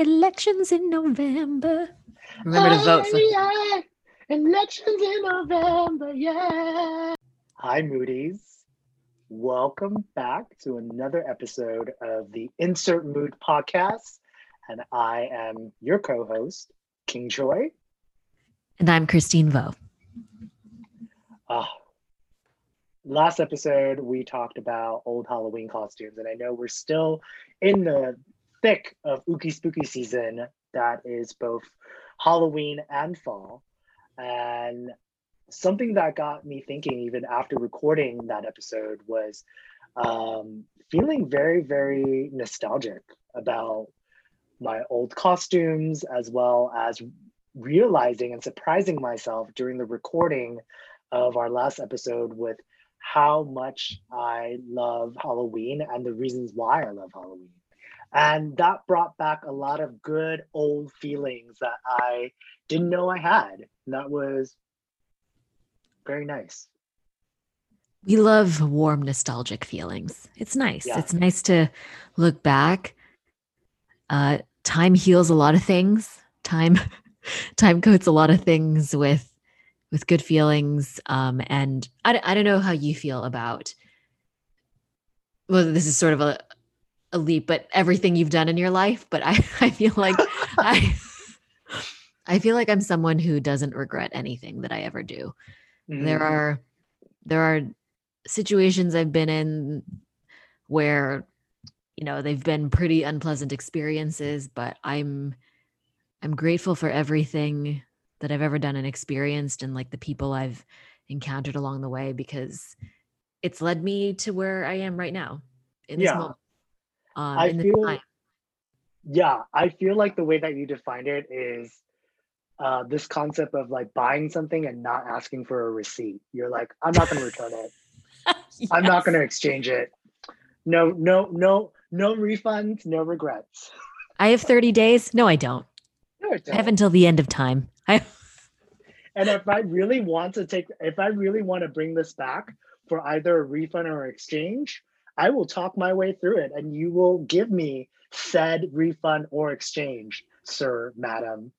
Elections in November. Remember to vote for elections in November, yeah. Hi, Moodies. Welcome back to another episode of the Insert Mood podcast. And I am your co-host, King Choi. And I'm Christine Vo. Last episode, we talked about old Halloween costumes. And I know we're still in the thick of Ookie Spooky season that is both Halloween and fall. And something that got me thinking even after recording that episode was feeling very, very nostalgic about my old costumes, as well as realizing and surprising myself during the recording of our last episode with how much I love Halloween and the reasons why I love Halloween. And that brought back a lot of good old feelings that I didn't know I had. And that was very nice. We love warm, nostalgic feelings. It's nice. Yeah. It's nice to look back. Time heals a lot of things. Time coats a lot of things with good feelings. And I don't know how you feel about, well, this is sort of a leap, but everything you've done in your life. But I feel like I feel like I'm someone who doesn't regret anything that I ever do. Mm. There are situations I've been in where, you know, they've been pretty unpleasant experiences, but I'm grateful for everything that I've ever done and experienced, and like the people I've encountered along the way, because it's led me to where I am right now in this moment. I feel like the way that you defined it is this concept of like buying something and not asking for a receipt. You're like, I'm not going to return it. Yes. I'm not going to exchange it. No refunds, no regrets. I have 30 days. No, I don't. I have until the end of time. And if I really want to bring this back for either a refund or exchange, I will talk my way through it, and you will give me said refund or exchange, sir, madam.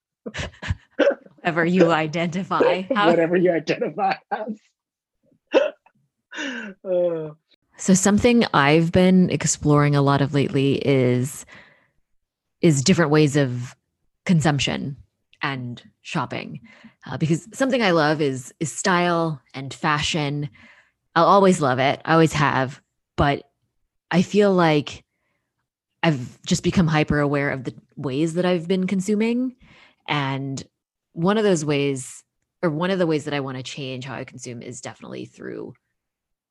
Whatever you identify. Whatever you identify as. So something I've been exploring a lot of lately is different ways of consumption and shopping, because something I love is style and fashion. I'll always love it. I always have. But I feel like I've just become hyper aware of the ways that I've been consuming. And one of the ways that I want to change how I consume is definitely through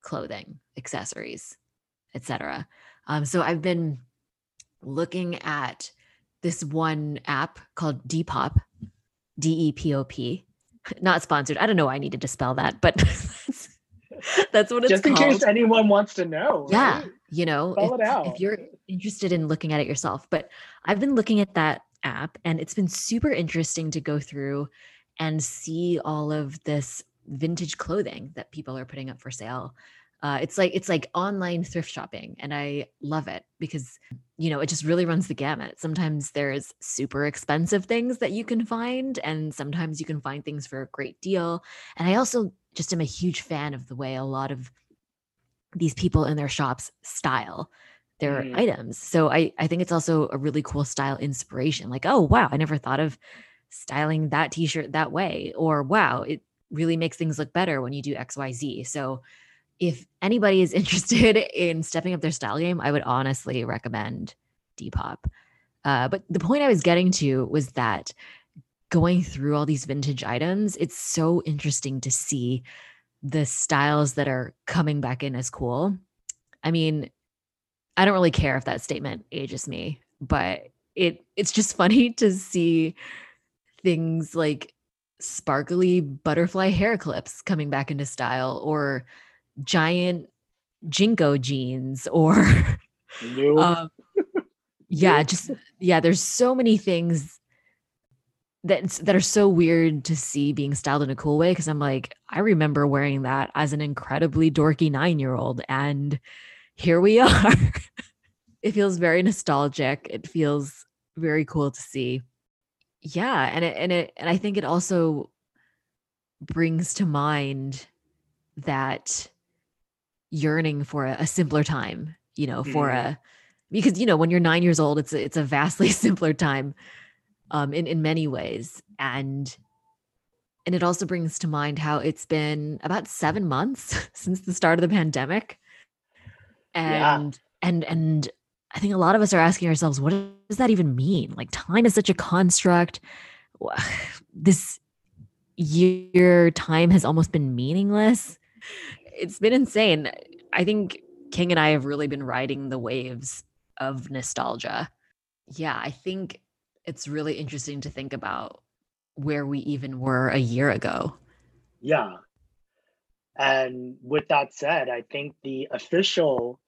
clothing, accessories, etc. So I've been looking at this one app called Depop, D-E-P-O-P, not sponsored. I don't know why I needed to spell that, but that's what it's just called. Just in case anyone wants to know. Yeah. Right? You know, if you're interested in looking at it yourself. But I've been looking at that app, and it's been super interesting to go through and see all of this vintage clothing that people are putting up for sale. It's like online thrift shopping, and I love it because, you know, it just really runs the gamut. Sometimes there's super expensive things that you can find, and sometimes you can find things for a great deal. And I also just am a huge fan of the way a lot of these people in their shops style their items. So I think it's also a really cool style inspiration. Like, oh, wow, I never thought of styling that t-shirt that way. Or, wow, it really makes things look better when you do X, Y, Z. So if anybody is interested in stepping up their style game, I would honestly recommend Depop. But the point I was getting to was that going through all these vintage items, it's so interesting to see the styles that are coming back in as cool. I mean, I don't really care if that statement ages me, but it's just funny to see things like sparkly butterfly hair clips coming back into style, or giant Jinko jeans, or there's so many things that are so weird to see being styled in a cool way. Cause I'm like, I remember wearing that as an incredibly dorky 9-year-old, and here we are. It feels very nostalgic. It feels very cool to see. Yeah. And I think it also brings to mind that yearning for a simpler time, you know, for mm-hmm. Because, you know, when you're 9 years old, it's a vastly simpler time in many ways. And it also brings to mind how it's been about 7 months since the start of the pandemic. And I think a lot of us are asking ourselves, what does that even mean? Like, time is such a construct. This year, time has almost been meaningless. It's been insane. I think King and I have really been riding the waves of nostalgia. Yeah, I think it's really interesting to think about where we even were a year ago. Yeah. And with that said, I think the official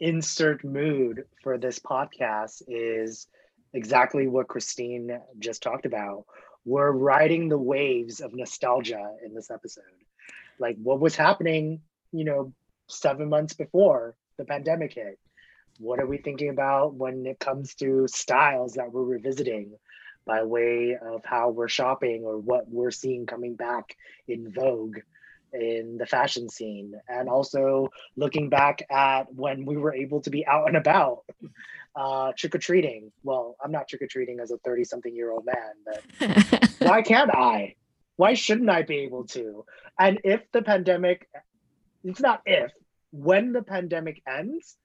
insert mood for this podcast is exactly what Christine just talked about. We're riding the waves of nostalgia in this episode. Like, what was happening, you know, 7 months before the pandemic hit? What are we thinking about when it comes to styles that we're revisiting by way of how we're shopping or what we're seeing coming back in vogue in the fashion scene? And also looking back at when we were able to be out and about trick-or-treating. Well, I'm not trick-or-treating as a 30-something-year-old man, but why can't I? Why shouldn't I be able to? And when the pandemic ends,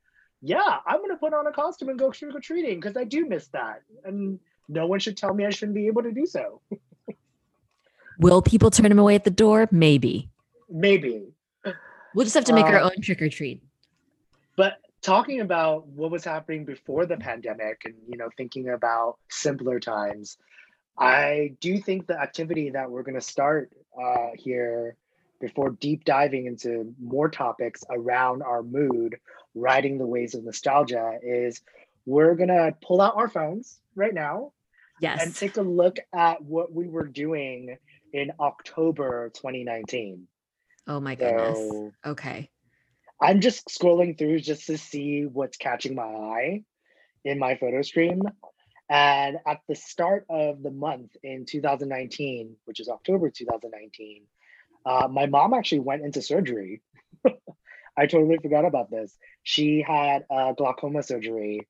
yeah, I'm going to put on a costume and go trick-or-treating because I do miss that. And no one should tell me I shouldn't be able to do so. Will people turn him away at the door? Maybe. We'll just have to make our own trick-or-treat. But talking about what was happening before the pandemic and, you know, thinking about simpler times, I do think the activity that we're going to start here before deep diving into more topics around our mood, riding the waves of nostalgia, is we're going to pull out our phones right now. Yes. And take a look at what we were doing in October 2019. Oh my goodness. So, okay. I'm just scrolling through just to see what's catching my eye in my photo stream. And at the start of the month in 2019, which is October 2019, my mom actually went into surgery. I totally forgot about this. She had glaucoma surgery.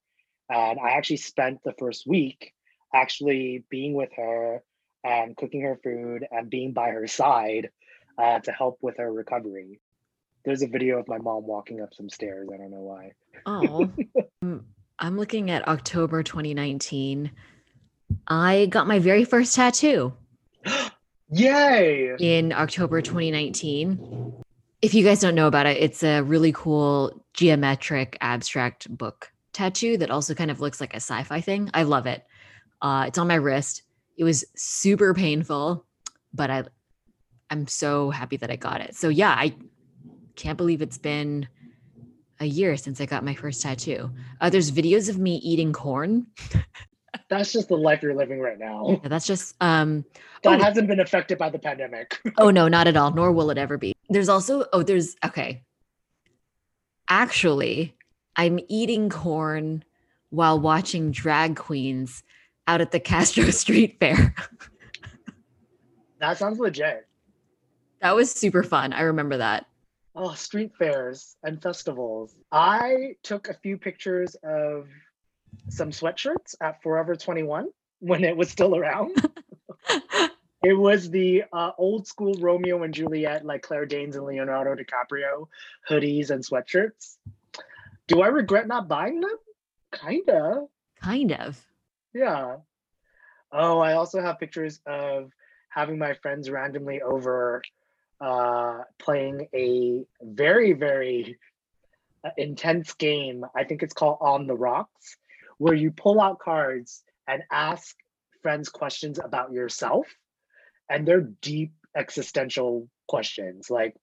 And I actually spent the first week actually being with her and cooking her food and being by her side to help with her recovery. There's a video of my mom walking up some stairs. I don't know why. Oh, I'm looking at October 2019. I got my very first tattoo. Yay! In October 2019. If you guys don't know about it, it's a really cool geometric abstract book tattoo that also kind of looks like a sci-fi thing. I love it. It's on my wrist. It was super painful, but I'm so happy that I got it. So yeah, I can't believe it's been a year since I got my first tattoo. There's videos of me eating corn. That's just the life you're living right now. Yeah, that's just... that hasn't been affected by the pandemic. Oh no, not at all. Nor will it ever be. There's also... okay. Actually, I'm eating corn while watching drag queens out at the Castro Street Fair. That sounds legit. That was super fun. I remember that. Oh, street fairs and festivals. I took a few pictures of some sweatshirts at Forever 21 when it was still around. It was the old school Romeo and Juliet, like Claire Danes and Leonardo DiCaprio hoodies and sweatshirts. Do I regret not buying them? Kind of. Yeah. Oh, I also have pictures of having my friends randomly over playing a very, very intense game. I think it's called On the Rocks, where you pull out cards and ask friends questions about yourself. And they're deep existential questions. Like,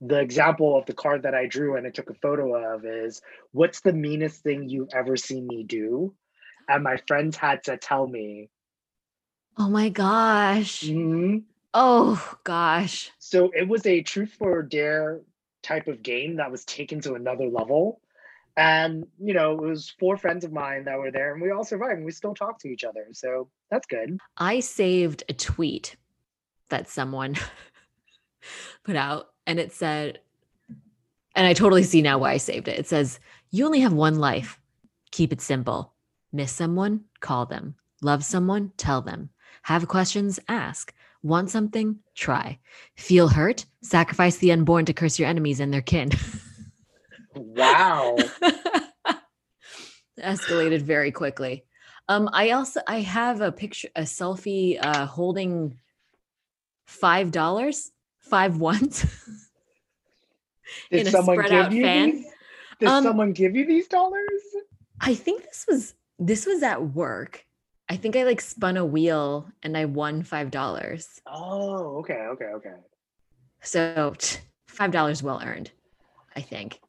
the example of the card that I drew and I took a photo of is, what's the meanest thing you've ever seen me do? And my friends had to tell me. Oh my gosh. Mm-hmm. Oh gosh. So it was a truth or dare type of game that was taken to another level. And, you know, it was four friends of mine that were there and we all survived and we still talk to each other. So that's good. I saved a tweet that someone put out and it said, and I totally see now why I saved it. It says, "You only have one life. Keep it simple. Miss someone, call them. Love someone, tell them. Have questions, ask. Want something, try. Feel hurt, sacrifice the unborn to curse your enemies and their kin." Wow. Escalated very quickly. I have a picture, a selfie holding $5, 5 ones. Did someone give you these? Did someone give you these dollars? I think this was at work. I think I like spun a wheel and I won $5. Oh, okay. So $5 well earned, I think.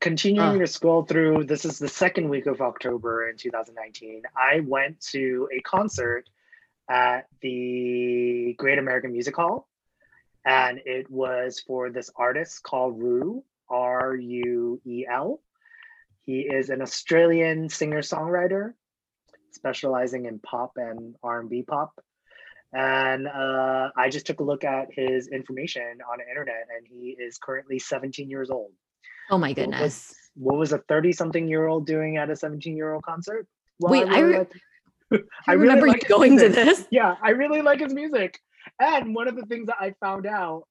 Continuing to scroll through, this is the second week of October in 2019. I went to a concert at the Great American Music Hall. And it was for this artist called Rue, R-U-E-L. He is an Australian singer-songwriter, specializing in pop and R&B pop. And I just took a look at his information on the internet, and he is currently 17 years old. Oh my goodness. What was a 30-something-year-old doing at a 17-year-old concert? Well, wait, I remember you going to this. Yeah, I really like his music. And one of the things that I found on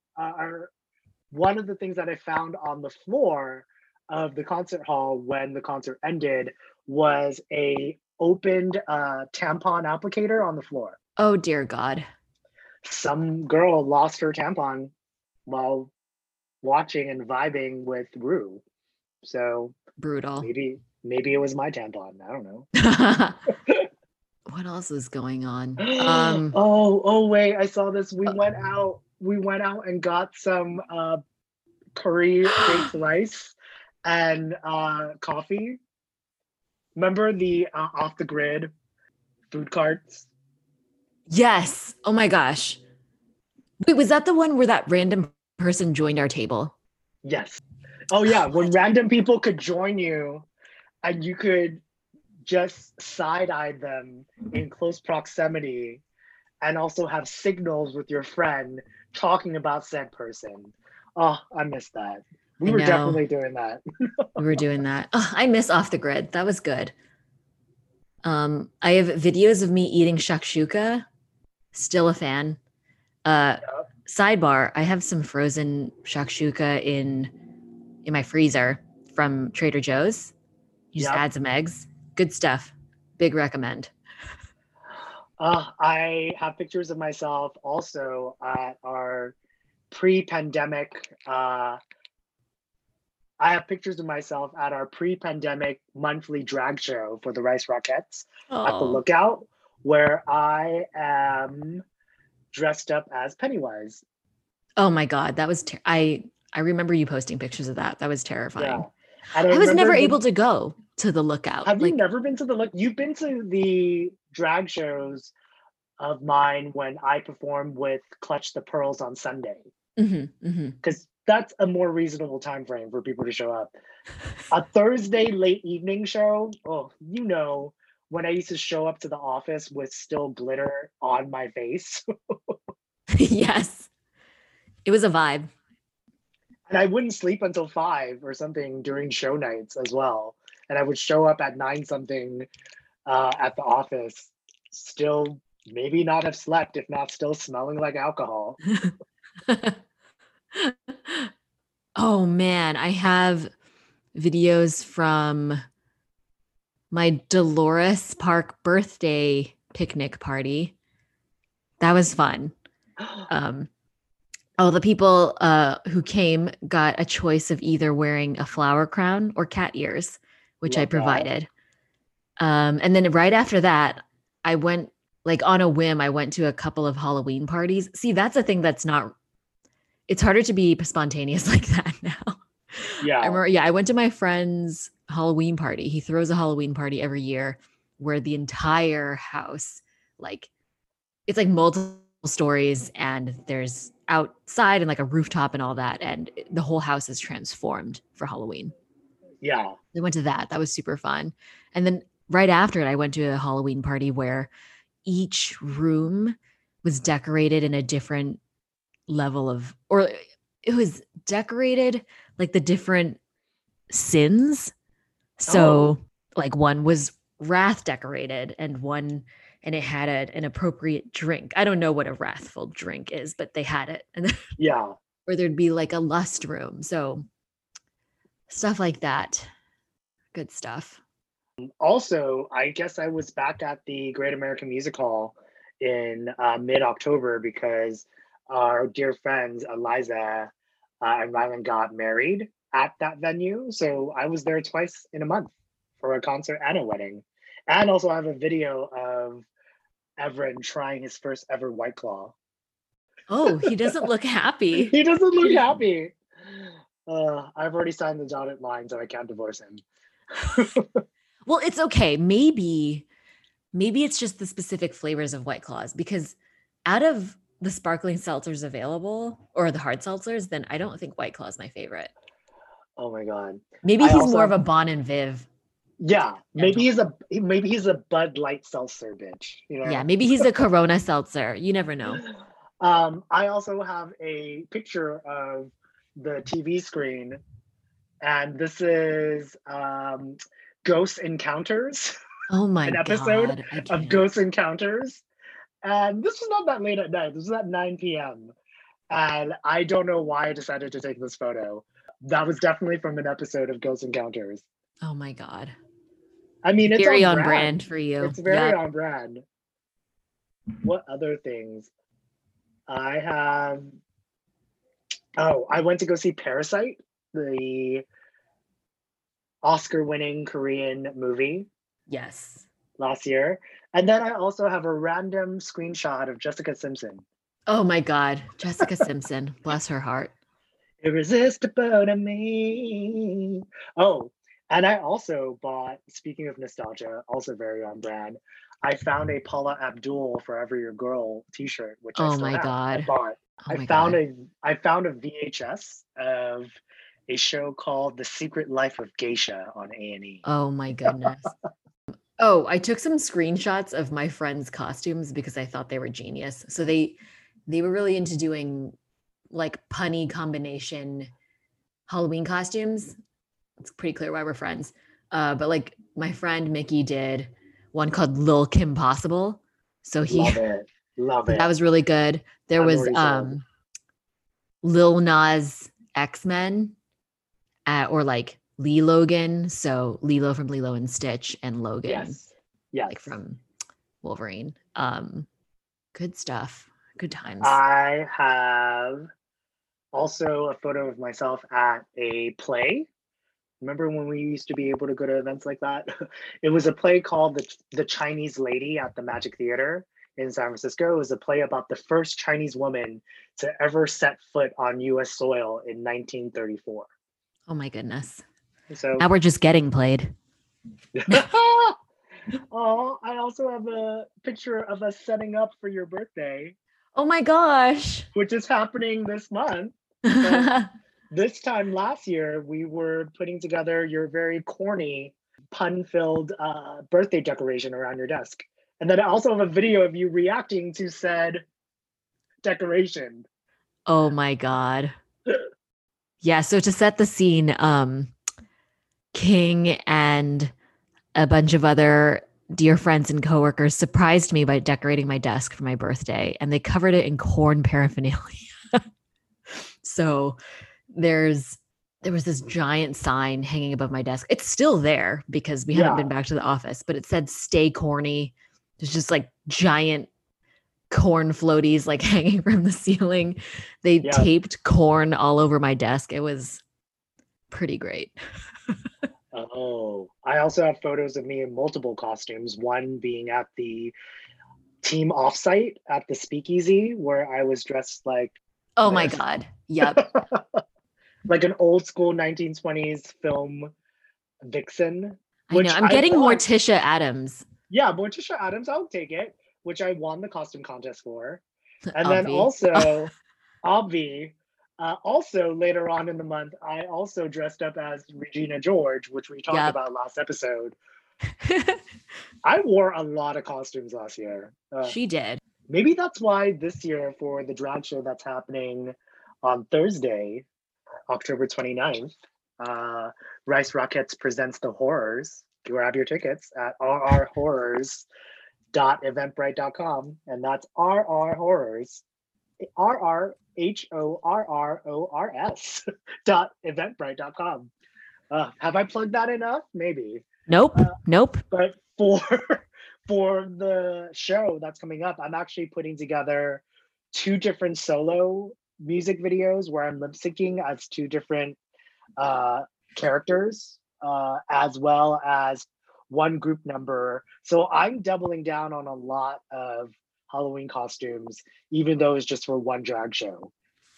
the floor of the concert hall when the concert ended was a opened tampon applicator on the floor. Oh, dear God. Some girl lost her tampon while watching and vibing with Rue. So brutal. Maybe it was my tampon. I don't know. What else is going on? Wait, I saw this. We went out and got some curry baked rice and coffee. Remember the off the grid food carts? Yes. Oh my gosh. Wait, was that the one where that random person joined our table? Yes. Oh yeah, when random people could join you and you could just side-eyed them in close proximity and also have signals with your friend talking about said person. Oh, I miss that. We were definitely doing that. We were doing that. Oh, I miss off the grid. That was good. I have videos of me eating shakshuka. Still a fan. Yep. Sidebar, I have some frozen shakshuka in my freezer from Trader Joe's. You just add some eggs. Good stuff. Big recommend. I have pictures of myself also at our pre-pandemic. I have pictures of myself at our pre-pandemic monthly drag show for the Rice Rockettes at The Lookout, where I am dressed up as Pennywise. Oh my God. That was, I remember you posting pictures of that. That was terrifying. Yeah. I was never able to go to The Lookout. Have you never been to The Lookout? You've been to the drag shows of mine when I performed with Clutch the Pearls on Sunday. Because that's a more reasonable time frame for people to show up. A Thursday late evening show, when I used to show up to the office with still glitter on my face. Yes. It was a vibe. And I wouldn't sleep until 5 or something during show nights as well. And I would show up at 9-something at the office, still maybe not have slept, if not still smelling like alcohol. Oh man, I have videos from my Dolores Park birthday picnic party. That was fun. All the people who came got a choice of either wearing a flower crown or cat ears, which I provided. And then right after that, I went on a whim, I went to a couple of Halloween parties. See, that's a thing that's not, it's harder to be spontaneous like that now. Yeah. I went to my friend's Halloween party. He throws a Halloween party every year where the entire house, it's multiple stories and there's outside and a rooftop and all that. And the whole house is transformed for Halloween. Yeah. I went to that. That was super fun. And then right after it, I went to a Halloween party where each room was decorated in a different level of, or it was decorated like the different sins. So like one was wrath decorated and one, and it had an appropriate drink. I don't know what a wrathful drink is, but they had it. And then, yeah. Or there'd be like a lust room. So stuff like that. Good stuff. Also, I guess I was back at the Great American Music Hall in mid-October because our dear friends Eliza and Rylan got married at that venue. So I was there twice in a month for a concert and a wedding. And also I have a video of Everett trying his first ever White Claw. Oh, he doesn't look happy. He doesn't look happy. I've already signed the dotted line, so I can't divorce him. Well, it's okay. Maybe it's just the specific flavors of White Claws, because out of the sparkling seltzers available or the hard seltzers, then I don't think White Claw is my favorite. Oh my God. Maybe he's more of a Bon and Viv. Yeah. Maybe he's a Bud Light seltzer bitch. You know? Yeah. Maybe he's a Corona seltzer. You never know. I also have a picture of the TV screen, and this is Ghost Encounters. Oh my God. An episode of Ghost Encounters. And this was not that late at night. This was at 9 p.m. And I don't know why I decided to take this photo. That was definitely from an episode of Ghost Encounters. Oh my God. I mean, it's very on brand for you. It's very on brand. What other things? I have... Oh, I went to go see Parasite, the Oscar-winning Korean movie. Yes. Last year. And then I also have a random screenshot of Jessica Simpson. Oh my God. Jessica Simpson. Bless her heart. Irresistible to me. Oh, and I also bought, speaking of nostalgia, also very on brand, I found a Paula Abdul Forever Your Girl t-shirt, which I still have. I bought. Oh my God. I found a VHS of a show called The Secret Life of Geisha on A&E. Oh my goodness. Oh, I took some screenshots of my friends' costumes because I thought they were genius. So they were really into doing like punny combination Halloween costumes. It's pretty clear why we're friends. But like my friend Mickey did one called Lil' Kim Possible. So he Love it. That was really good. There was Lil Nas X-Men or like Lee Logan. So Lilo from Lilo and Stitch and Logan. Yes. Like from Wolverine. Good stuff. Good times. I have also a photo of myself at a play. Remember when we used to be able to go to events like that? It was a play called The Chinese Lady at the Magic Theater in San Francisco. It was a play about the first Chinese woman to ever set foot on U.S. soil in 1934. Oh my goodness. So now we're just getting played. Oh, I also have a picture of us setting up for your birthday. Oh my gosh. Which is happening this month. This time last year, we were putting together your very corny, pun-filled birthday decoration around your desk. And then I also have a video of you reacting to said decoration. Oh my God. Yeah, so to set the scene, King and a bunch of other dear friends and coworkers surprised me by decorating my desk for my birthday, and they covered it in corn paraphernalia. So there was this giant sign hanging above my desk. It's still there because we haven't been back to the office, but it said "Stay Corny." There's just like giant corn floaties like hanging from the ceiling. They taped corn all over my desk. It was pretty great. Oh, I also have photos of me in multiple costumes, one being at the team offsite at the Speakeasy where I was dressed like... Oh my God. Yep. Like an old school 1920s film vixen. I know. I'm getting Morticia Adams. Yeah, Morticia Adams. I'll take it, which I won the costume contest for. And then also, Obvi, Also, later on in the month, I also dressed up as Regina George, which we talked about last episode. I wore a lot of costumes last year. She did. Maybe that's why this year for the drag show that's happening on Thursday, October 29th, Rice Rockettes presents The Horrors. Grab your tickets at rrhorrors.eventbrite.com, and that's rrhorrors. rrhorrors.eventbrite.com. Have I plugged that enough? Maybe. Nope. But for the show that's coming up, I'm actually putting together two different solo music videos where I'm lip syncing as two different characters, as well as one group number. So I'm doubling down on a lot of Halloween costumes, even though it's just for one drag show.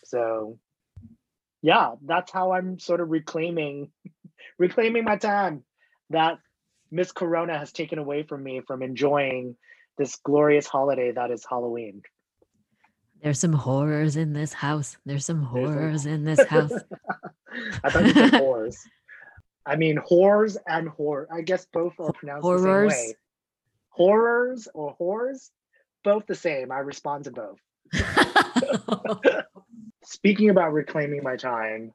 So yeah, that's how I'm sort of reclaiming my time that Miss Corona has taken away from me from enjoying this glorious holiday that is Halloween. There's some horrors in this house. I thought you said whores. I mean, whores and horror. I guess both are pronounced horrors. The same way. Horrors or whores? Both the same. I respond to both. Speaking about reclaiming my time,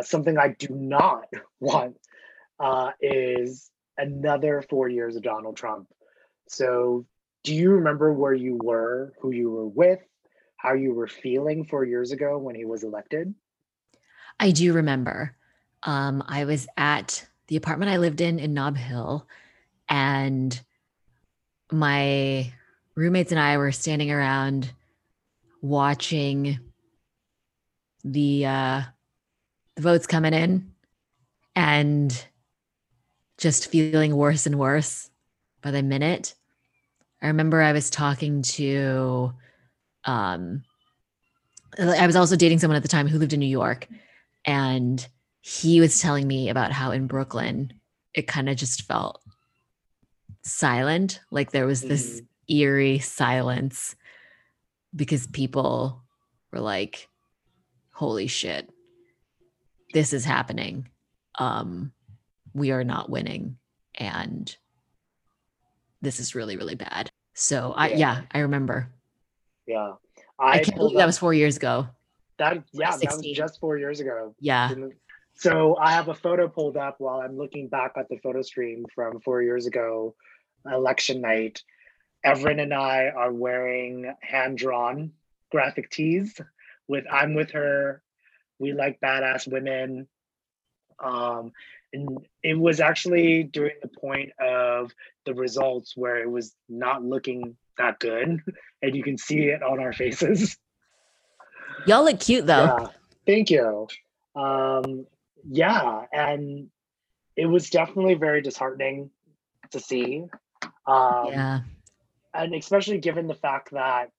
something I do not want is another 4 years of Donald Trump. So do you remember where you were, who you were with, how you were feeling 4 years ago when he was elected? I do remember. I was at the apartment I lived in Nob Hill, and my roommates and I were standing around watching the votes coming in and just feeling worse and worse by the minute. I remember I was talking to, I was also dating someone at the time who lived in New York, and he was telling me about how in Brooklyn, it kind of just felt silent. Like there was this eerie silence because people were like, holy shit, this is happening. We are not winning. And this is really, really bad. So I remember. Yeah. I can't believe that was 4 years ago. That was just 4 years ago. Yeah. So I have a photo pulled up while I'm looking back at the photo stream from 4 years ago, election night. Everin and I are wearing hand-drawn graphic tees with I'm with her, we like badass women. And it was actually during the point of the results where it was not looking that good. And you can see it on our faces. Y'all look cute though. Yeah, thank you. Yeah, and it was definitely very disheartening to see. And especially given the fact that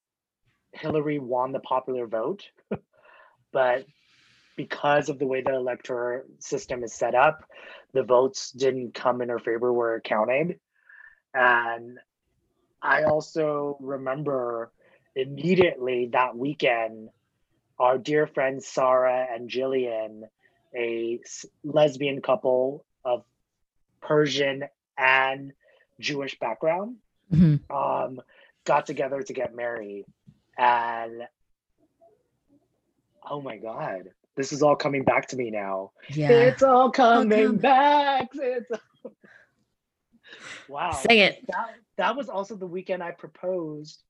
Hillary won the popular vote, but because of the way the electoral system is set up, the votes didn't come in her favor where it counted. And I also remember immediately that weekend, our dear friends Sarah and Jillian, a lesbian couple of Persian and Jewish background, got together to get married. And oh my God, this is all coming back to me now. Yeah. It's all coming back. Wow. Sing it. That was also the weekend I proposed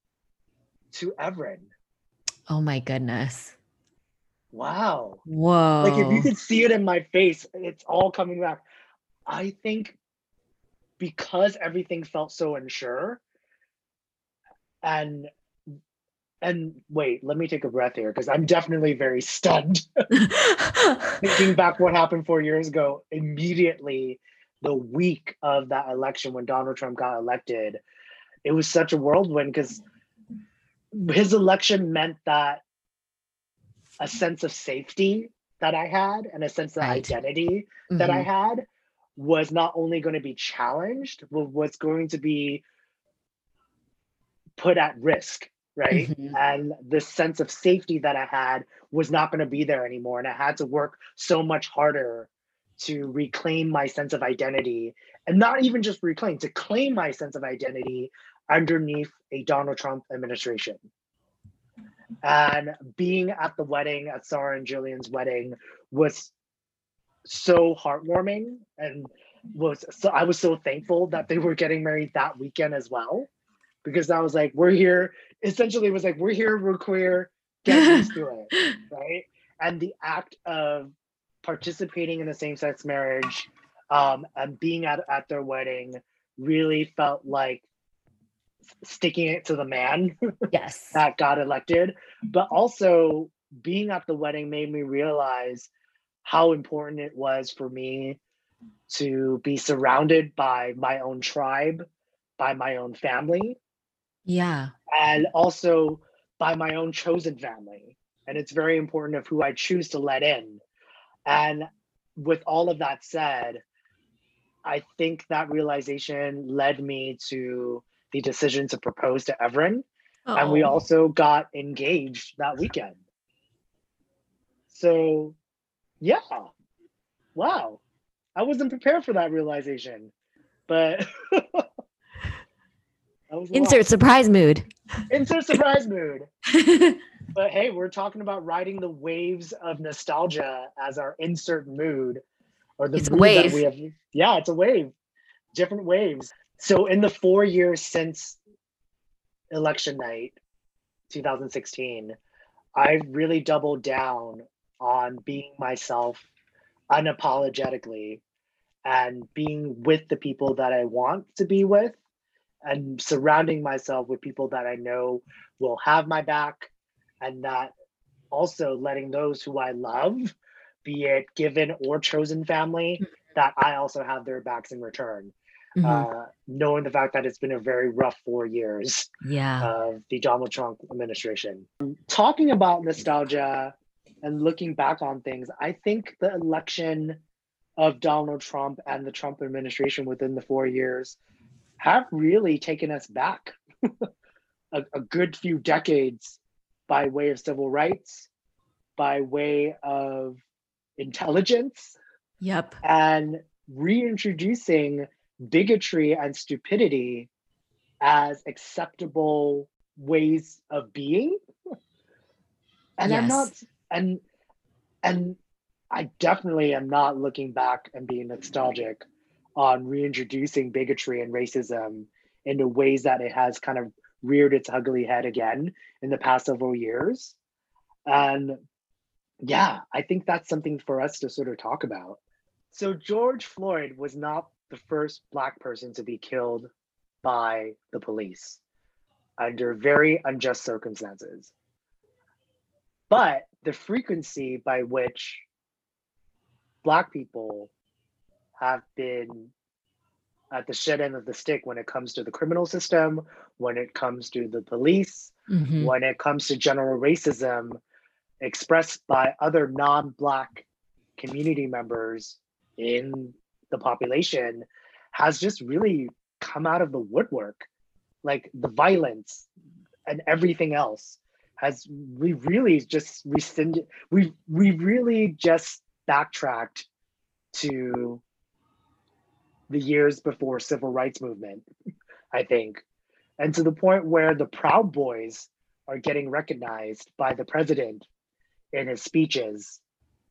to Everin. Oh my goodness. Wow. Whoa. Like if you could see it in my face, it's all coming back. I think because everything felt so unsure, and wait, let me take a breath here because I'm definitely very stunned. Thinking back what happened 4 years ago, immediately the week of that election when Donald Trump got elected, it was such a whirlwind because his election meant that a sense of safety that I had and a sense of identity that I had was not only going to be challenged, but was going to be put at risk, right? Mm-hmm. And the sense of safety that I had was not going to be there anymore. And I had to work so much harder to reclaim my sense of identity, and not even just reclaim, to claim my sense of identity underneath a Donald Trump administration. And being at the wedding, at Sarah and Jillian's wedding, was so heartwarming, and I was so thankful that they were getting married that weekend as well, because I was like, we're here, essentially it was like, we're here, we're queer, get used to it, right? And the act of participating in a same-sex marriage and being at their wedding really felt like sticking it to the man, yes, that got elected. But also being at the wedding made me realize how important it was for me to be surrounded by my own tribe, by my own family, yeah, and also by my own chosen family. And it's very important of who I choose to let in. And with all of that said, I think that realization led me to the decision to propose to Everin. Oh. And we also got engaged that weekend. So, yeah. Wow. I wasn't prepared for that realization, but that was insert surprise mood. Insert surprise mood. But hey, we're talking about riding the waves of nostalgia as our insert mood, or the mood that we have. Yeah, it's a wave. Different waves. So in the 4 years since election night, 2016, I've really doubled down on being myself unapologetically and being with the people that I want to be with, and surrounding myself with people that I know will have my back, and that also letting those who I love, be it given or chosen family, that I also have their backs in return. Mm-hmm. Knowing the fact that it's been a very rough 4 years of the Donald Trump administration. Talking about nostalgia and looking back on things, I think the election of Donald Trump and the Trump administration within the 4 years have really taken us back a good few decades by way of civil rights, by way of intelligence, yep, and reintroducing bigotry and stupidity as acceptable ways of being. And yes. I definitely am not looking back and being nostalgic on reintroducing bigotry and racism into ways that it has kind of reared its ugly head again in the past several years. And yeah, I think that's something for us to sort of talk about. So George Floyd was not the first Black person to be killed by the police under very unjust circumstances. But the frequency by which Black people have been at the shit end of the stick when it comes to the criminal system, when it comes to the police, mm-hmm. when it comes to general racism expressed by other non-Black community members in the population, has just really come out of the woodwork. Like the violence and everything else we really just backtracked to the years before civil rights movement, I think. And to the point where the Proud Boys are getting recognized by the president in his speeches,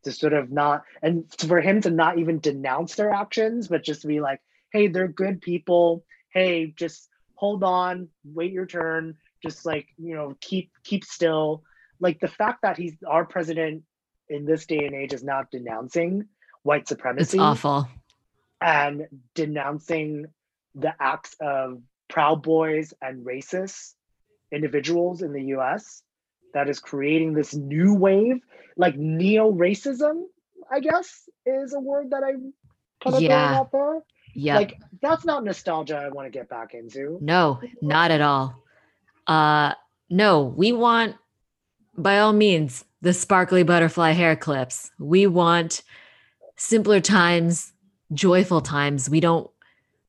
to sort of not, and for him to not even denounce their actions, but just be like, hey, they're good people. Hey, just hold on, wait your turn. Just like, you know, keep still. Like the fact that our president in this day and age is not denouncing white supremacy. It's awful. And denouncing the acts of Proud Boys and racist individuals in the US that is creating this new wave, like neo-racism, I guess, is a word that I'm kind of throwing out there. Yeah. Like that's not nostalgia I want to get back into. No, not at all. No, we want, by all means, the sparkly butterfly hair clips. We want simpler times, joyful times. We don't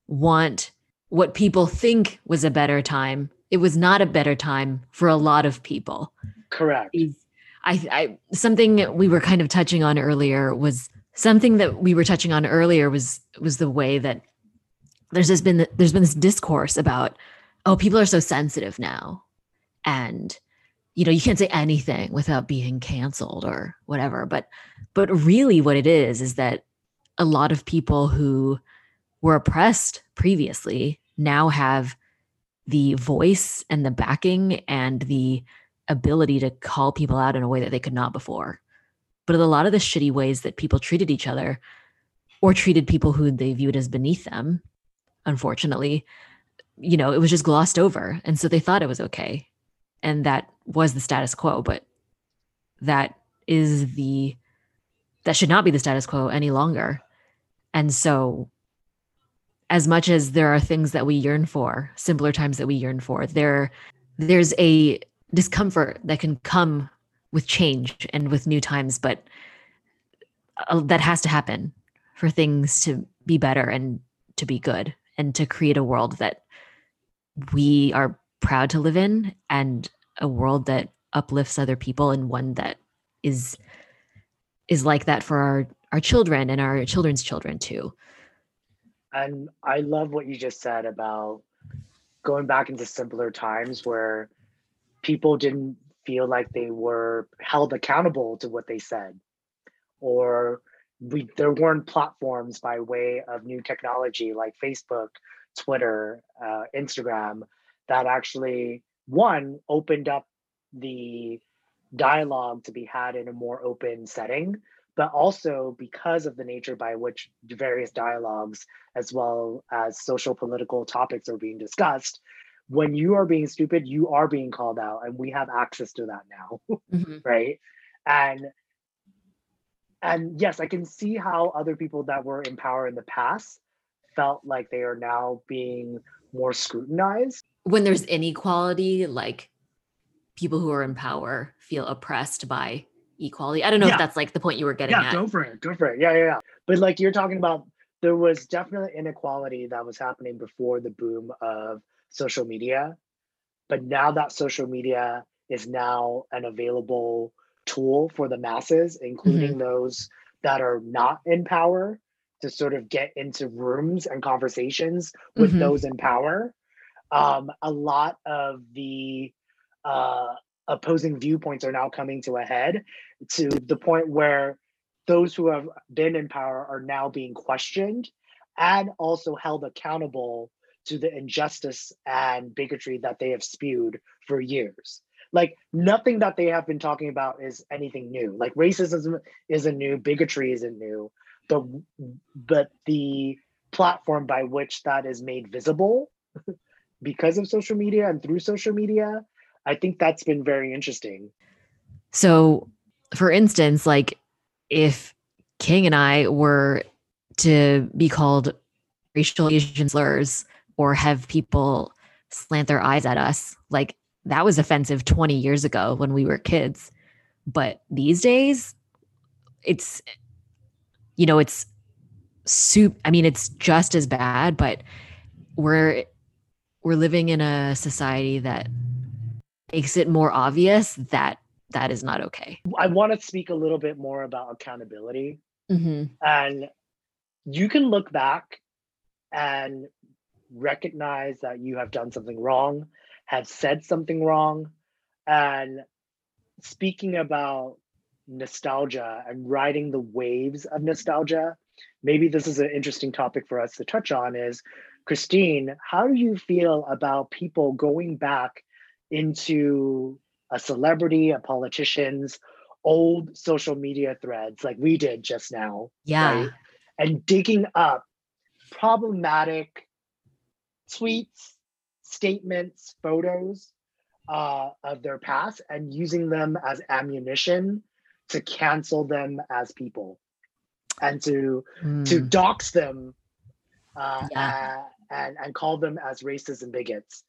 want what people think was a better time it was not a better time for a lot of people. Correct. Something we were kind of touching on earlier was the way that there's been this discourse about, oh, people are so sensitive now, and you know, you can't say anything without being canceled or whatever. But really what it is that a lot of people who were oppressed previously now have the voice and the backing and the ability to call people out in a way that they could not before. But a lot of the shitty ways that people treated each other or treated people who they viewed as beneath them, unfortunately, you know, it was just glossed over. And so they thought it was okay. And that was the status quo, but that should not be the status quo any longer. And so as much as there are things that we yearn for, simpler times that we yearn for, there's a discomfort that can come with change and with new times, but that has to happen for things to be better and to be good and to create a world that we are proud to live in, and a world that uplifts other people, and one that is like that for our children and our children's children too. And I love what you just said about going back into simpler times where people didn't feel like they were held accountable to what they said, or there weren't platforms by way of new technology like Facebook, Twitter, Instagram, that actually, one, opened up the dialogue to be had in a more open setting, but also because of the nature by which various dialogues, as well as social political topics, are being discussed, when you are being stupid, you are being called out, and we have access to that now, mm-hmm. right? And yes, I can see how other people that were in power in the past felt like they are now being more scrutinized. When there's inequality, like people who are in power feel oppressed by equality. I don't know if that's like the point you were getting at. Go for it. Yeah. But like you're talking about, there was definitely inequality that was happening before the boom of social media. But now that social media is now an available tool for the masses, including mm-hmm. those that are not in power, to sort of get into rooms and conversations with mm-hmm. those in power. A lot of the opposing viewpoints are now coming to a head, to the point where those who have been in power are now being questioned and also held accountable to the injustice and bigotry that they have spewed for years. Like, nothing that they have been talking about is anything new. Like, racism isn't new, bigotry isn't new, but the platform by which that is made visible because of social media and through social media, I think that's been very interesting. So, for instance, like if King and I were to be called racial Asian slurs or have people slant their eyes at us, like that was offensive 20 years ago when we were kids. But these days, it's just as bad, but we're living in a society that makes it more obvious that is not okay. I want to speak a little bit more about accountability. Mm-hmm. And you can look back and recognize that you have done something wrong, have said something wrong. And speaking about nostalgia and riding the waves of nostalgia, maybe this is an interesting topic for us to touch on, is Christine, how do you feel about people going back into a celebrity, a politician's old social media threads like we did just now? Yeah. Right? And digging up problematic tweets, statements, photos of their past and using them as ammunition to cancel them as people and to dox them and call them as racists and bigots,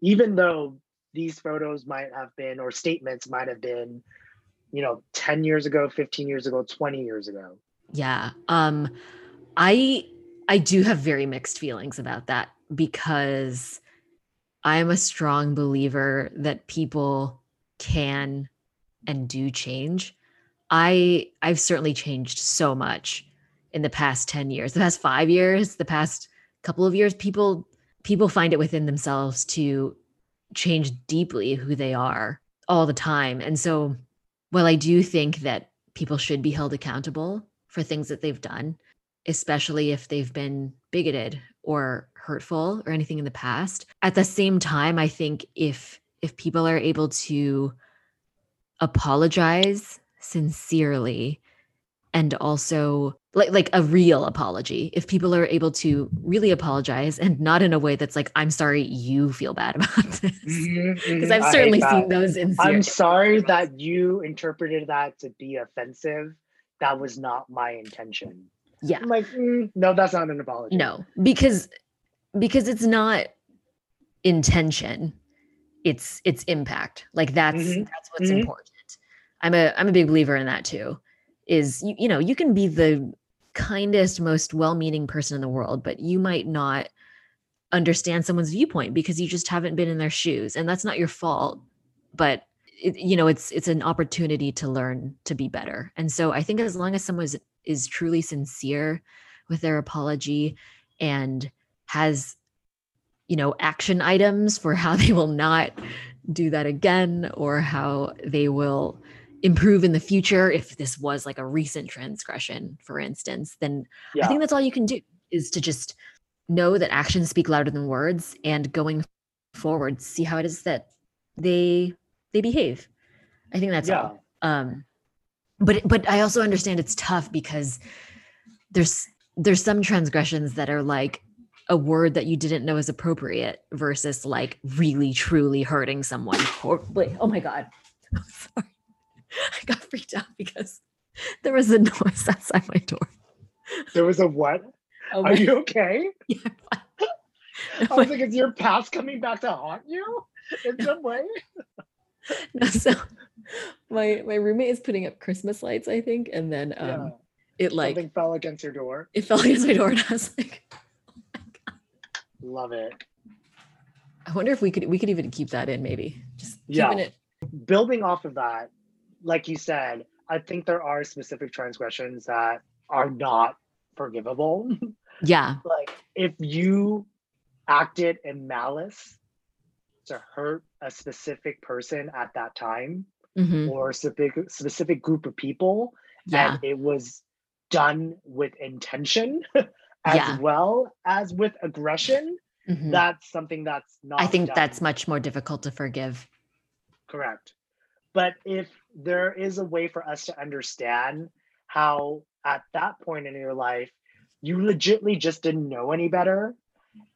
even though these photos might have been, or statements might have been, 10 years ago, 15 years ago, 20 years ago. Yeah. I do have very mixed feelings about that, because I'm a strong believer that people can and do change. I've certainly changed so much in the past 10 years, the past 5 years, the past couple of years. People find it within themselves to change deeply who they are all the time. And so while I do think that people should be held accountable for things that they've done, especially if they've been bigoted or hurtful or anything in the past, at the same time, I think if people are able to apologize sincerely and also like a real apology, if people are able to really apologize and not in a way that's like, I'm sorry you feel bad about this, because I've certainly seen those insincere. I'm sorry that you interpreted that to be offensive. That was not my intention. Yeah. I'm like, no, that's not an apology. No, because it's not intention. It's impact. Like that's what's important. I'm a big believer in that too, is, you know, you can be the kindest, most well-meaning person in the world, but you might not understand someone's viewpoint because you just haven't been in their shoes, and that's not your fault, but it's an opportunity to learn to be better. And so I think as long as someone is truly sincere with their apology and has, action items for how they will not do that again or how they will improve in the future, if this was like a recent transgression, for instance, then yeah. I think that's all you can do, is to just know that actions speak louder than words, and going forward, see how it is that they behave. I think that's all. But I also understand it's tough because there's some transgressions that are like a word that you didn't know is appropriate versus like really truly hurting someone horribly. Oh my God. I'm sorry. I got freaked out because there was a noise outside my door. There was a what? Oh, are you okay? Yeah, I'm fine. I was like, is your past coming back to haunt you in some way? No, so my roommate is putting up Christmas lights, I think. And then it like— something fell against your door. It fell against my door and I was like, oh my God. Love it. I wonder if we could even keep that in, maybe. Just keeping it. Building off of that, like you said, I think there are specific transgressions that are not forgivable. Yeah. Like if you acted in malice to hurt a specific person at that time, or a specific group of people, and it was done with intention as well as with aggression, that's something that's not— I think that's much more difficult to forgive. Correct. But if there is a way for us to understand how at that point in your life, you legitimately just didn't know any better,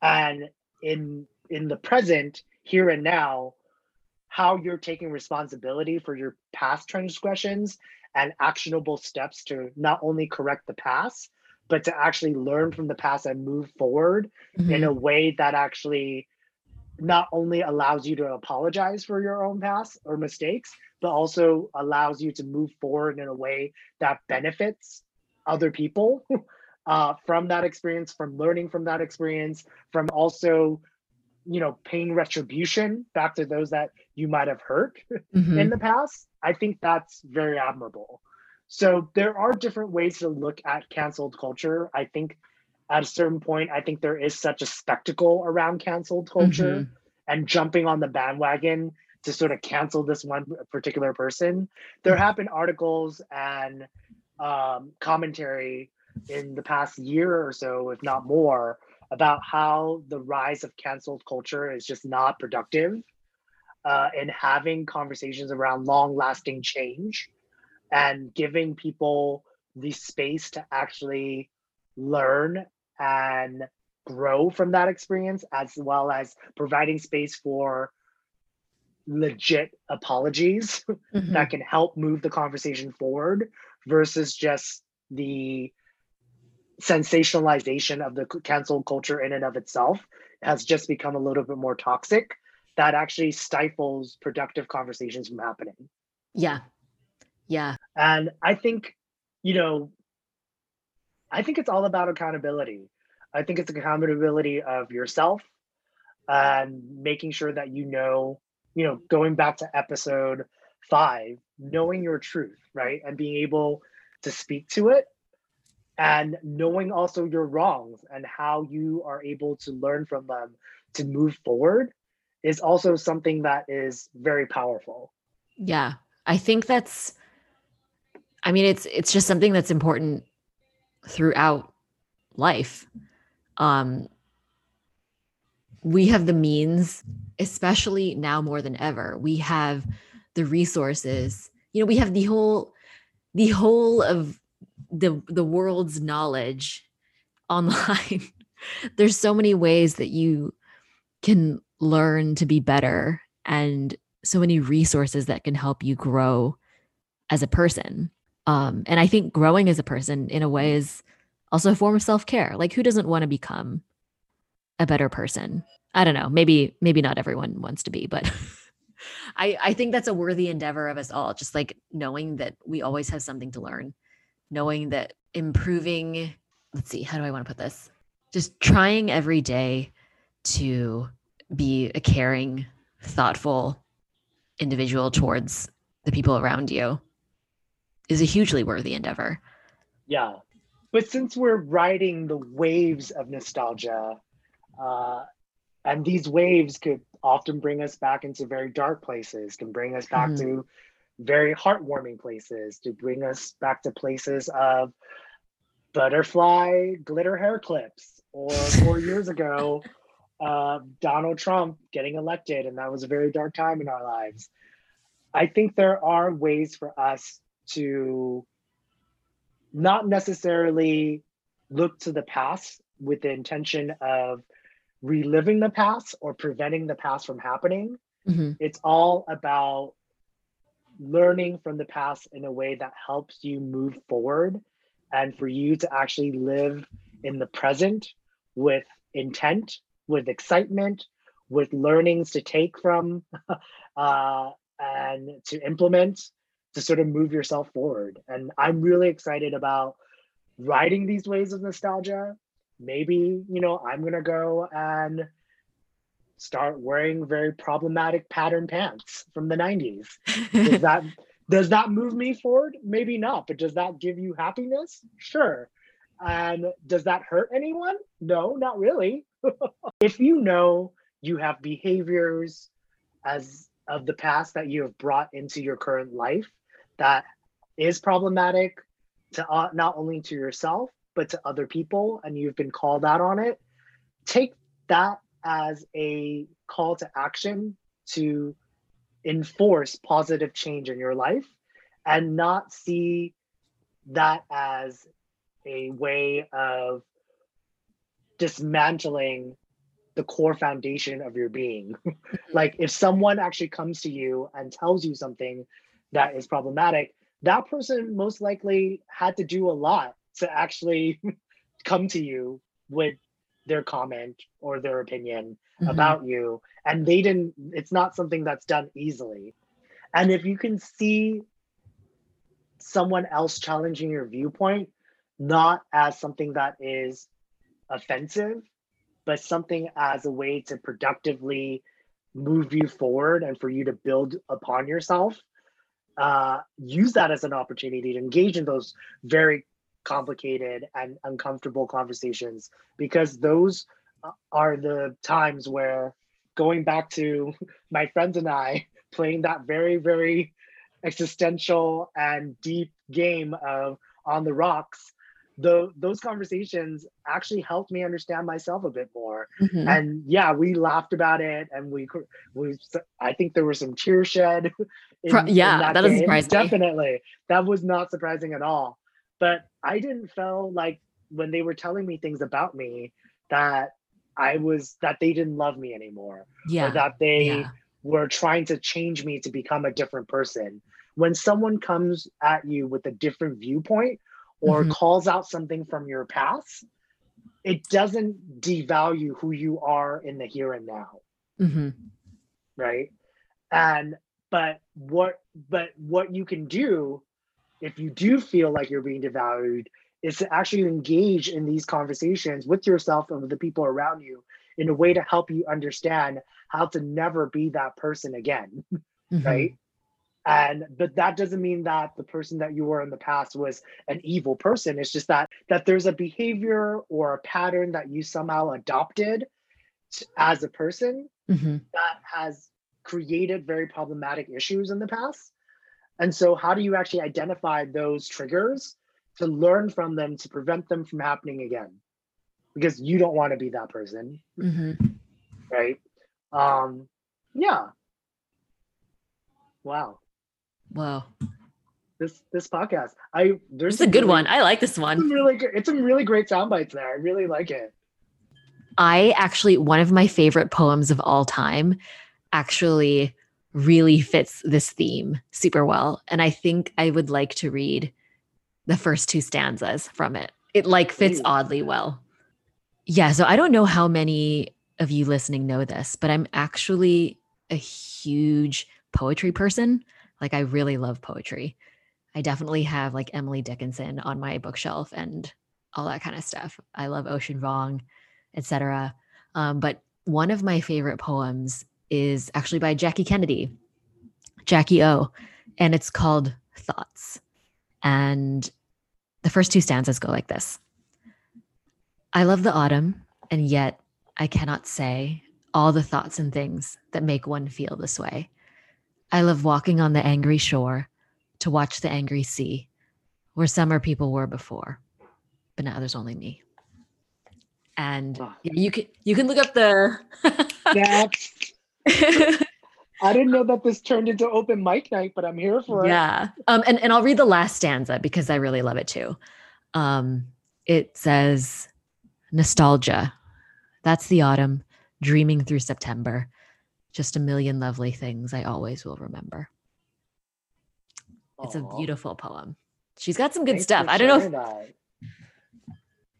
and in the present, here and now, how you're taking responsibility for your past transgressions and actionable steps to not only correct the past, but to actually learn from the past and move forward in a way that actually not only allows you to apologize for your own past or mistakes, but also allows you to move forward in a way that benefits other people from that experience, from learning from that experience, from also paying retribution back to those that you might have hurt in the past. I think that's very admirable. So there are different ways to look at canceled culture. I think at a certain point, I think there is such a spectacle around canceled culture and jumping on the bandwagon to sort of cancel this one particular person. There have been articles and commentary in the past year or so, if not more, about how the rise of canceled culture is just not productive in having conversations around long-lasting change and giving people the space to actually learn and grow from that experience, as well as providing space for legit apologies that can help move the conversation forward versus just the sensationalization of the cancel culture in and of itself has just become a little bit more toxic that actually stifles productive conversations from happening. Yeah. Yeah. And I think, I think it's all about accountability. I think it's accountability of yourself, and making sure that you know, going back to episode 5, knowing your truth, right? And being able to speak to it, and knowing also your wrongs and how you are able to learn from them to move forward is also something that is very powerful. Yeah. I think that's, I mean, it's just something that's important throughout life. We have the means, especially now more than ever, we have the resources, you know, we have the whole of the world's knowledge online. There's so many ways that you can learn to be better and so many resources that can help you grow as a person. And I think growing as a person in a way is also a form of self-care. Like, who doesn't want to become a better person? I don't know. Maybe not everyone wants to be, but I think that's a worthy endeavor of us all. Just like knowing that we always have something to learn, knowing that improving, let's see, how do I want to put this? Just trying every day to be a caring, thoughtful individual towards the people around you is a hugely worthy endeavor. Yeah. But since we're riding the waves of nostalgia, and these waves could often bring us back into very dark places, can bring us back to very heartwarming places, to bring us back to places of butterfly glitter hair clips, or 4 years ago, Donald Trump getting elected, and that was a very dark time in our lives. I think there are ways for us to not necessarily look to the past with the intention of reliving the past or preventing the past from happening. Mm-hmm. It's all about learning from the past in a way that helps you move forward and for you to actually live in the present with intent, with excitement, with learnings to take from and to implement, to sort of move yourself forward. And I'm really excited about riding these waves of nostalgia. Maybe, you know, I'm going to go and start wearing very problematic pattern pants from the 90s. Does that move me forward? Maybe not, but does that give you happiness? Sure. And does that hurt anyone? No, not really. If you know you have behaviors as of the past that you have brought into your current life that is problematic to not only to yourself, but to other people, and you've been called out on it, take that as a call to action to enforce positive change in your life and not see that as a way of dismantling the core foundation of your being. Like, if someone actually comes to you and tells you something that is problematic, that person most likely had to do a lot to actually come to you with their comment or their opinion about you. And they didn't, it's not something that's done easily. And if you can see someone else challenging your viewpoint, not as something that is offensive, but something as a way to productively move you forward and for you to build upon yourself, use that as an opportunity to engage in those very complicated and uncomfortable conversations, because those are the times where, going back to my friends and I playing that very, very existential and deep game of On the Rocks, those conversations actually helped me understand myself a bit more. Mm-hmm. And yeah, we laughed about it, and we I think there was some tear shed. That doesn't surprise me. Definitely. That was not surprising at all. But I didn't feel like, when they were telling me things about me, that they didn't love me anymore, or that they were trying to change me to become a different person. When someone comes at you with a different viewpoint or calls out something from your past, it doesn't devalue who you are in the here and now, right? And but what you can do, if you do feel like you're being devalued, is to actually engage in these conversations with yourself and with the people around you in a way to help you understand how to never be that person again, mm-hmm. right? And, but that doesn't mean that the person that you were in the past was an evil person. It's just that there's a behavior or a pattern that you somehow adopted as a person mm-hmm. that has created very problematic issues in the past. And so how do you actually identify those triggers to learn from them, to prevent them from happening again? Because you don't want to be that person, mm-hmm. right? Yeah. Wow. Wow. This podcast. It's a good one. I like this one. It's some really great sound bites there. I really like it. One of my favorite poems of all time actually really fits this theme super well. And I think I would like to read the first two stanzas from it. It fits oddly well. Yeah. So I don't know how many of you listening know this, but I'm actually a huge poetry person. I really love poetry. I definitely have Emily Dickinson on my bookshelf and all that kind of stuff. I love Ocean Vuong, etc. But one of my favorite poems is actually by Jackie Kennedy, Jackie O, and it's called Thoughts. And the first two stanzas go like this. I love the autumn, and yet I cannot say all the thoughts and things that make one feel this way. I love walking on the angry shore to watch the angry sea, where summer people were before, but now there's only me. And yeah, you can look up the. I didn't know that this turned into open mic night, but I'm here for it. Yeah, and I'll read the last stanza because I really love it too. It says, nostalgia. That's the autumn, dreaming through September. Just a million lovely things I always will remember. Aww. It's a beautiful poem. She's got some good stuff. I don't know.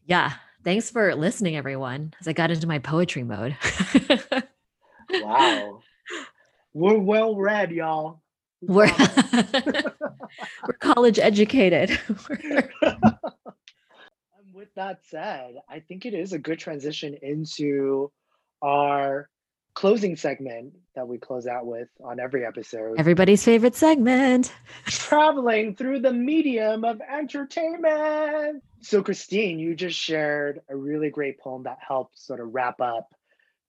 Yeah. Thanks for listening, everyone, as I got into my poetry mode. Wow. We're well read, y'all. We're college educated. With that said, I think it is a good transition into our closing segment that we close out with on every episode. Everybody's favorite segment. Traveling through the medium of entertainment. So Christine, you just shared a really great poem that helped sort of wrap up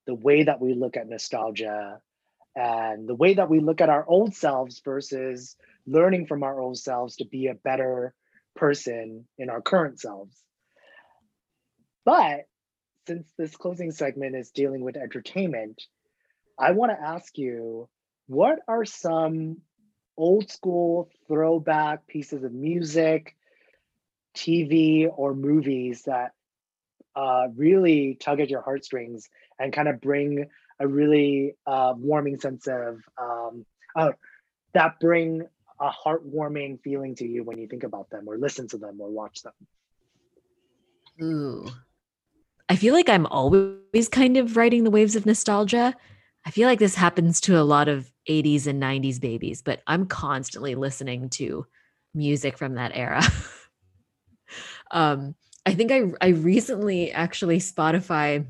the way that we look at nostalgia and the way that we look at our old selves versus learning from our old selves to be a better person in our current selves. But since this closing segment is dealing with entertainment, I want to ask you, what are some old school throwback pieces of music, TV, or movies that really tug at your heartstrings and kind of bring a really warming sense of, that bring a heartwarming feeling to you when you think about them or listen to them or watch them? Ooh. I feel like I'm always kind of riding the waves of nostalgia. I feel like this happens to a lot of 80s and 90s babies, but I'm constantly listening to music from that era. I think I recently actually Spotify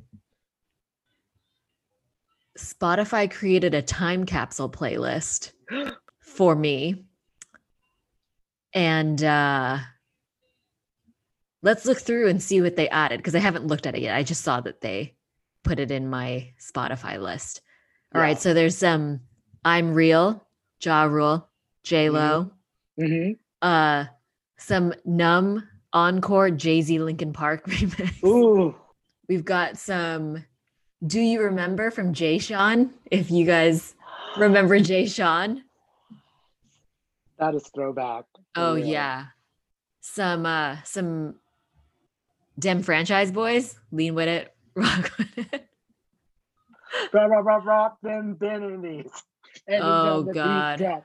created a time capsule playlist for me. And let's look through and see what they added, because I haven't looked at it yet. I just saw that they put it in my Spotify list. All right. So there's I'm Real, Ja Rule, J-Lo, mm-hmm. Some Numb Encore, Jay-Z, Linkin Park remix. Ooh. We've got some Do You Remember from Jay Sean, if you guys remember Jay Sean. That is throwback. Oh, yeah. Some Dem Franchise Boys, Lean With It, Rock With It. Rock them enemies. Oh, God.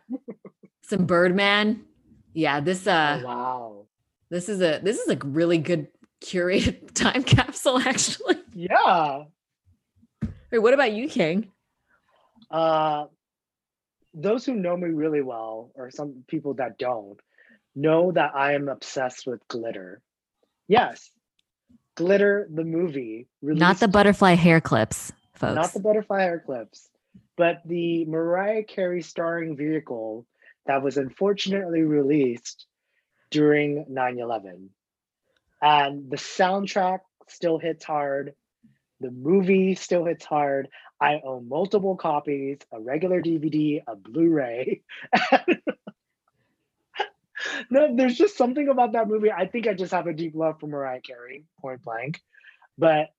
Some Birdman. Yeah, this is a really good curated time capsule, actually. Yeah. Wait, what about you, King? Those who know me really well, or some people that don't, know that I am obsessed with Glitter. Yes. Glitter, the movie. Not the butterfly hair clips, folks. Not the butterfly hair clips, but the Mariah Carey starring vehicle that was unfortunately released during 9/11. And the soundtrack still hits hard. The movie still hits hard. I own multiple copies, a regular DVD, a Blu-ray. No, there's just something about that movie. I think I just have a deep love for Mariah Carey, point blank. But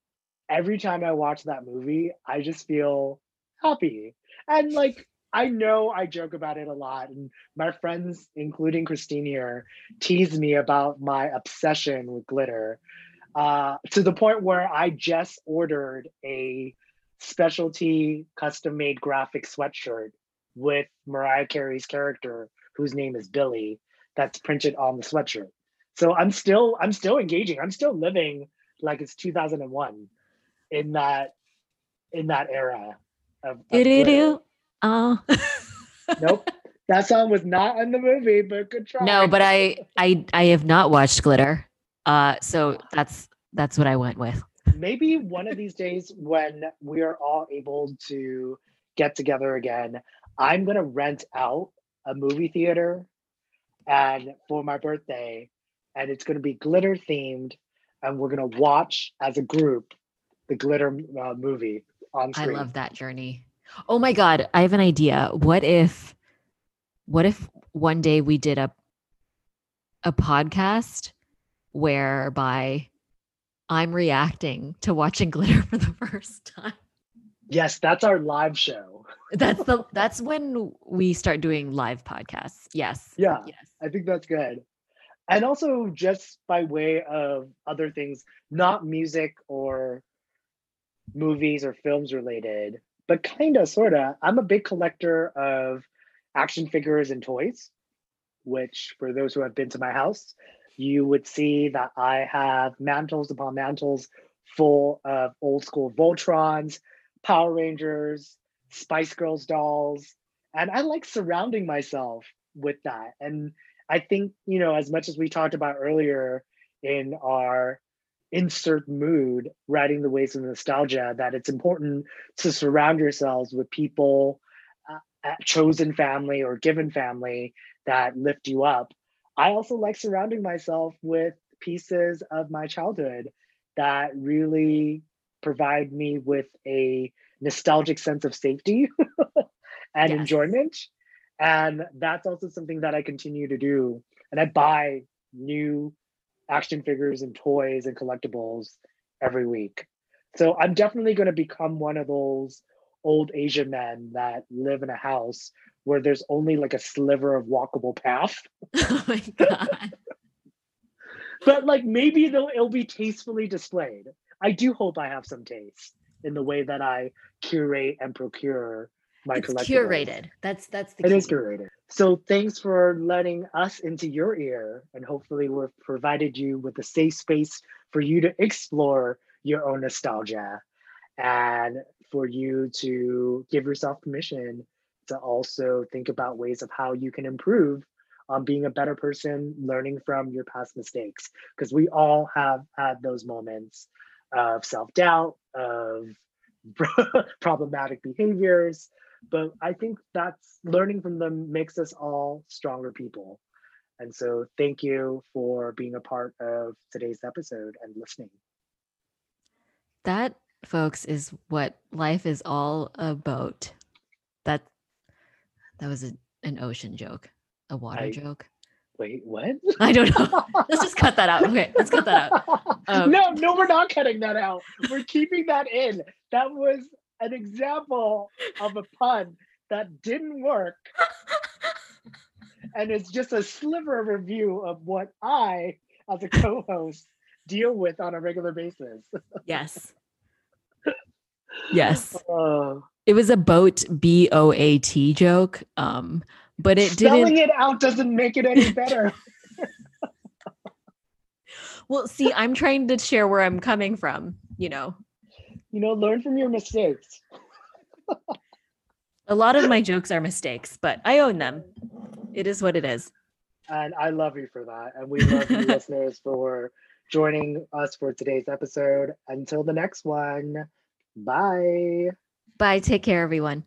every time I watch that movie, I just feel happy. And like, I know I joke about it a lot. And my friends, including Christine here, tease me about my obsession with Glitter. To the point where I just ordered a specialty custom-made graphic sweatshirt with Mariah Carey's character, whose name is Billy, that's printed on the sweatshirt. So I'm still engaging. I'm still living like it's 2001 in that era of Glitter. Nope. That song was not in the movie, but good try. No, but I have not watched Glitter. So that's what I went with. Maybe one of these days when we are all able to get together again, I'm going to rent out a movie theater and for my birthday, and it's going to be Glitter themed, and we're going to watch as a group the Glitter movie on screen. I love that journey. Oh my God, I have an idea. What if one day we did a podcast whereby I'm reacting to watching Glitter for the first time? Yes, that's our live show. That's when we start doing live podcasts. Yes. Yeah, yes. I think that's good. And also just by way of other things, not music or movies or films related, but kind of, sort of, I'm a big collector of action figures and toys, which for those who have been to my house, you would see that I have mantles upon mantles full of old school Voltrons, Power Rangers, Spice Girls dolls. And I like surrounding myself with that. And I think, you know, as much as we talked about earlier in our insert mood, riding the waves of nostalgia, that it's important to surround yourselves with people, chosen family or given family that lift you up. I also like surrounding myself with pieces of my childhood that really provide me with a nostalgic sense of safety and yes, enjoyment. And that's also something that I continue to do. And I buy new action figures and toys and collectibles every week. So I'm definitely going to become one of those old Asian men that live in a house where there's only like a sliver of walkable path. Oh my God. But like maybe it'll be tastefully displayed. I do hope I have some taste in the way that I curate and procure my collection. It's curated. That's the key. It is curated. So thanks for letting us into your ear, and hopefully we've provided you with a safe space for you to explore your own nostalgia and for you to give yourself permission to also think about ways of how you can improve on being a better person, learning from your past mistakes. Because we all have had those moments of self-doubt, of problematic behaviors. But I think that's learning from them makes us all stronger people. And so thank you for being a part of today's episode and listening. That, folks, is what life is all about. That was an ocean joke, a water joke. Wait, what? I don't know. Let's just cut that out. Okay, let's cut that out. No, we're not cutting that out. We're keeping that in. That was an example of a pun that didn't work. And it's just a sliver of a view of what I, as a co-host, deal with on a regular basis. Yes. Yes. It was a boat, B-O-A-T joke. But it didn't. Spelling it out doesn't make it any better. Well, see, I'm trying to share where I'm coming from, you know. You know, learn from your mistakes. A lot of my jokes are mistakes, but I own them. It is what it is. And I love you for that. And we love you listeners for joining us for today's episode. Until the next one, bye. Bye. Take care, everyone.